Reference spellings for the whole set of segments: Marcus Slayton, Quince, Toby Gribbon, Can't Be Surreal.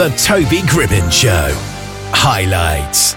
The Toby Gribbon Show. Highlights.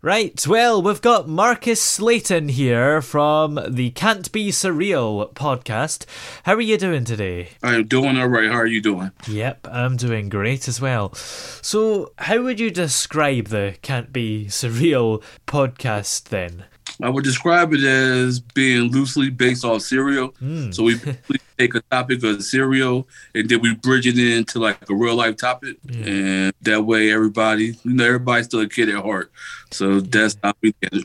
Right, well, we've got Marcus Slayton here from the Can't Be Surreal podcast. How are you doing today? I'm doing all right. How are you doing? Yep, I'm doing great as well. So how would you describe the Can't Be Surreal podcast then? I would describe it as being loosely based off cereal. So we take a topic of cereal and then we bridge it into like a real life topic. Yeah. And that way everybody's still a kid at heart. So that's how we get it.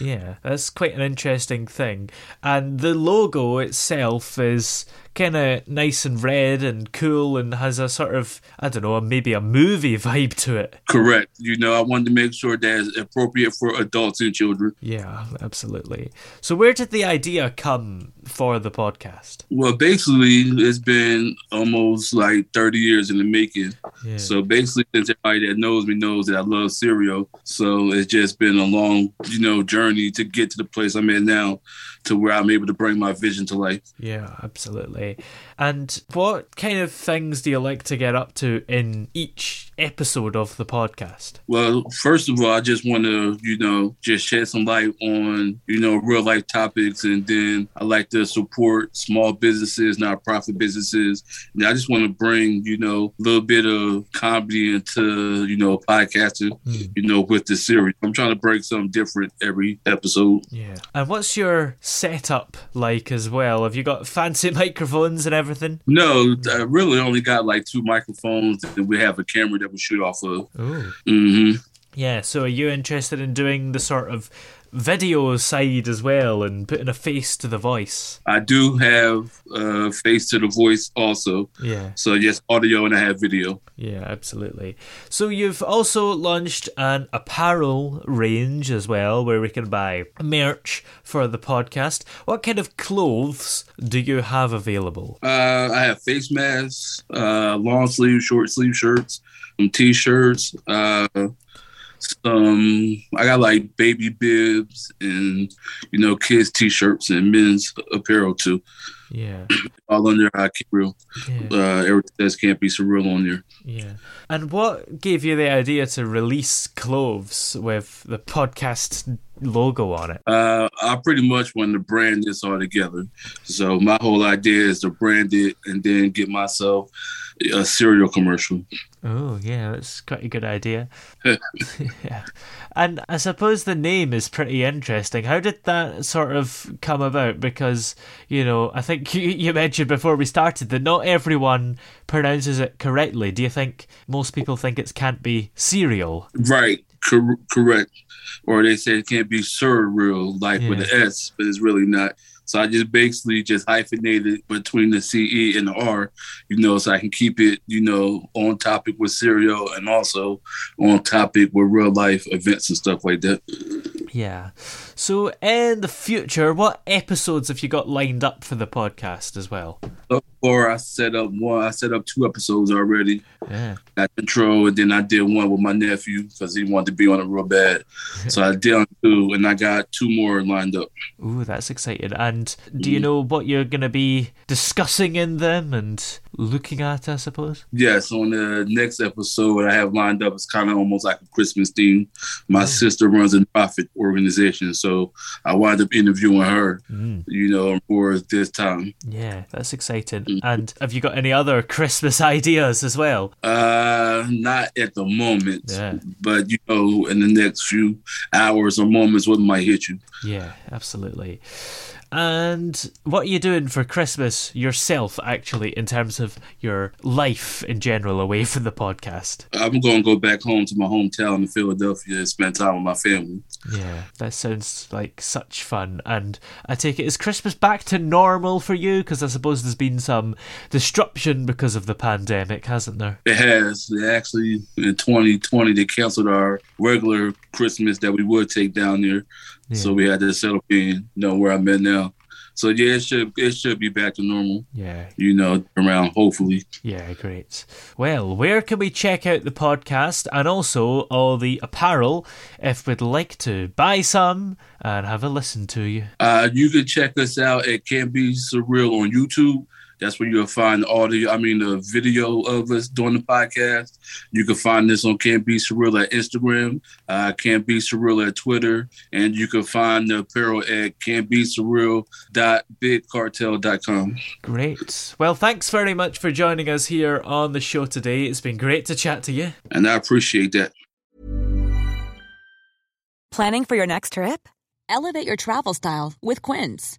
Yeah, that's quite an interesting thing. And the logo itself is kind of nice and red and cool and has a sort of, I don't know, maybe a movie vibe to it. Correct. You know, I wanted to make sure that it's appropriate for adults and children. Yeah, absolutely. So where did the idea come for the podcast? Well, basically, it's been almost like 30 years in the making. Yeah. So basically, since everybody that knows me knows that I love cereal. So it's just been a long, you know, journey to get to the place I'm at now, to where I'm able to bring my vision to life. Yeah, absolutely. And what kind of things do you like to get up to in each episode of the podcast? Well, first of all, I just want to, you know, just shed some light on, you know, real life topics. And then I like to support small businesses, nonprofit businesses. And I just want to bring, you know, a little bit of comedy into, you know, podcasting, you know, with the series. I'm trying to bring something different every episode. Yeah. And what's your setup like as well? Have you got fancy microphones and everything? No, I really only got like two microphones, and we have a camera that we shoot off of. Mm-hmm. Yeah, so are you interested in doing the sort of video side as well and putting a face to the voice? I do have a face to the voice also. Yeah. So yes, audio, and I have video. Yeah, absolutely. So you've also launched an apparel range as well where we can buy merch for the podcast. What kind of clothes do you have available? I have face masks, long sleeve, short sleeve shirts, some t-shirts, I got like baby bibs and, you know, kids' t-shirts and men's apparel too. Yeah. All under I Keep Real. Yeah. Everything that Can't Be Surreal on there. Yeah. And what gave you the idea to release clothes with the podcast logo on it? I pretty much wanted to brand this all together. So my whole idea is to brand it and then get myself a cereal commercial. Oh, yeah, that's quite a good idea. Yeah. And I suppose the name is pretty interesting. How did that sort of come about? Because, you know, I think you mentioned before we started that not everyone pronounces it correctly. Do you think most people think it can't be cereal? Right, correct. Or they say it can't be surreal, like with an S, but it's really not. So I just basically just hyphenated between the CE and the R, you know, so I can keep it, you know, on topic with cereal and also on topic with real life events and stuff like that. Yeah. So in the future, what episodes have you got lined up for the podcast as well? Look, I set up 2 episodes already. Yeah. Got intro, and then I did one with my nephew because he wanted to be on it real bad. So I did 2, and I got 2 more lined up. Ooh, that's exciting. And do you know what you're going to be discussing in them and looking at, I suppose? Yes, on the next episode I have lined up, it's kind of almost like a Christmas theme. My sister runs a nonprofit organization, so I wound up interviewing her, you know, for this time. Yeah, that's exciting. And have you got any other Christmas ideas as well? Not at the moment, but, you know, in the next few hours or moments, what might hit you. Yeah, absolutely. And what are you doing for Christmas yourself, actually, in terms of your life in general away from the podcast? I'm going to go back home to my hometown in Philadelphia and spend time with my family. Yeah, that sounds like such fun. And I take it, is Christmas back to normal for you? Because I suppose there's been some disruption because of the pandemic, hasn't there? It has. Actually, in 2020, they cancelled our regular Christmas that we would take down there. Yeah. So we had to settle in, you know, where I'm at now. So yeah, it should be back to normal. Yeah. You know, around, hopefully. Yeah, great. Well, where can we check out the podcast and also all the apparel if we'd like to buy some and have a listen to you? You can check us out at Can't Be Surreal on YouTube. That's where you'll find the video of us doing the podcast. You can find this on Can't Be Surreal at Instagram, Can't Be Surreal at Twitter, and you can find the apparel at can'tbesurreal.bigcartel.com. Great. Well, thanks very much for joining us here on the show today. It's been great to chat to you. And I appreciate that. Planning for your next trip? Elevate your travel style with Quince.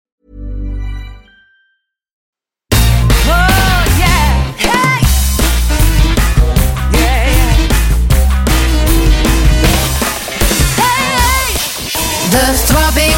The throbbing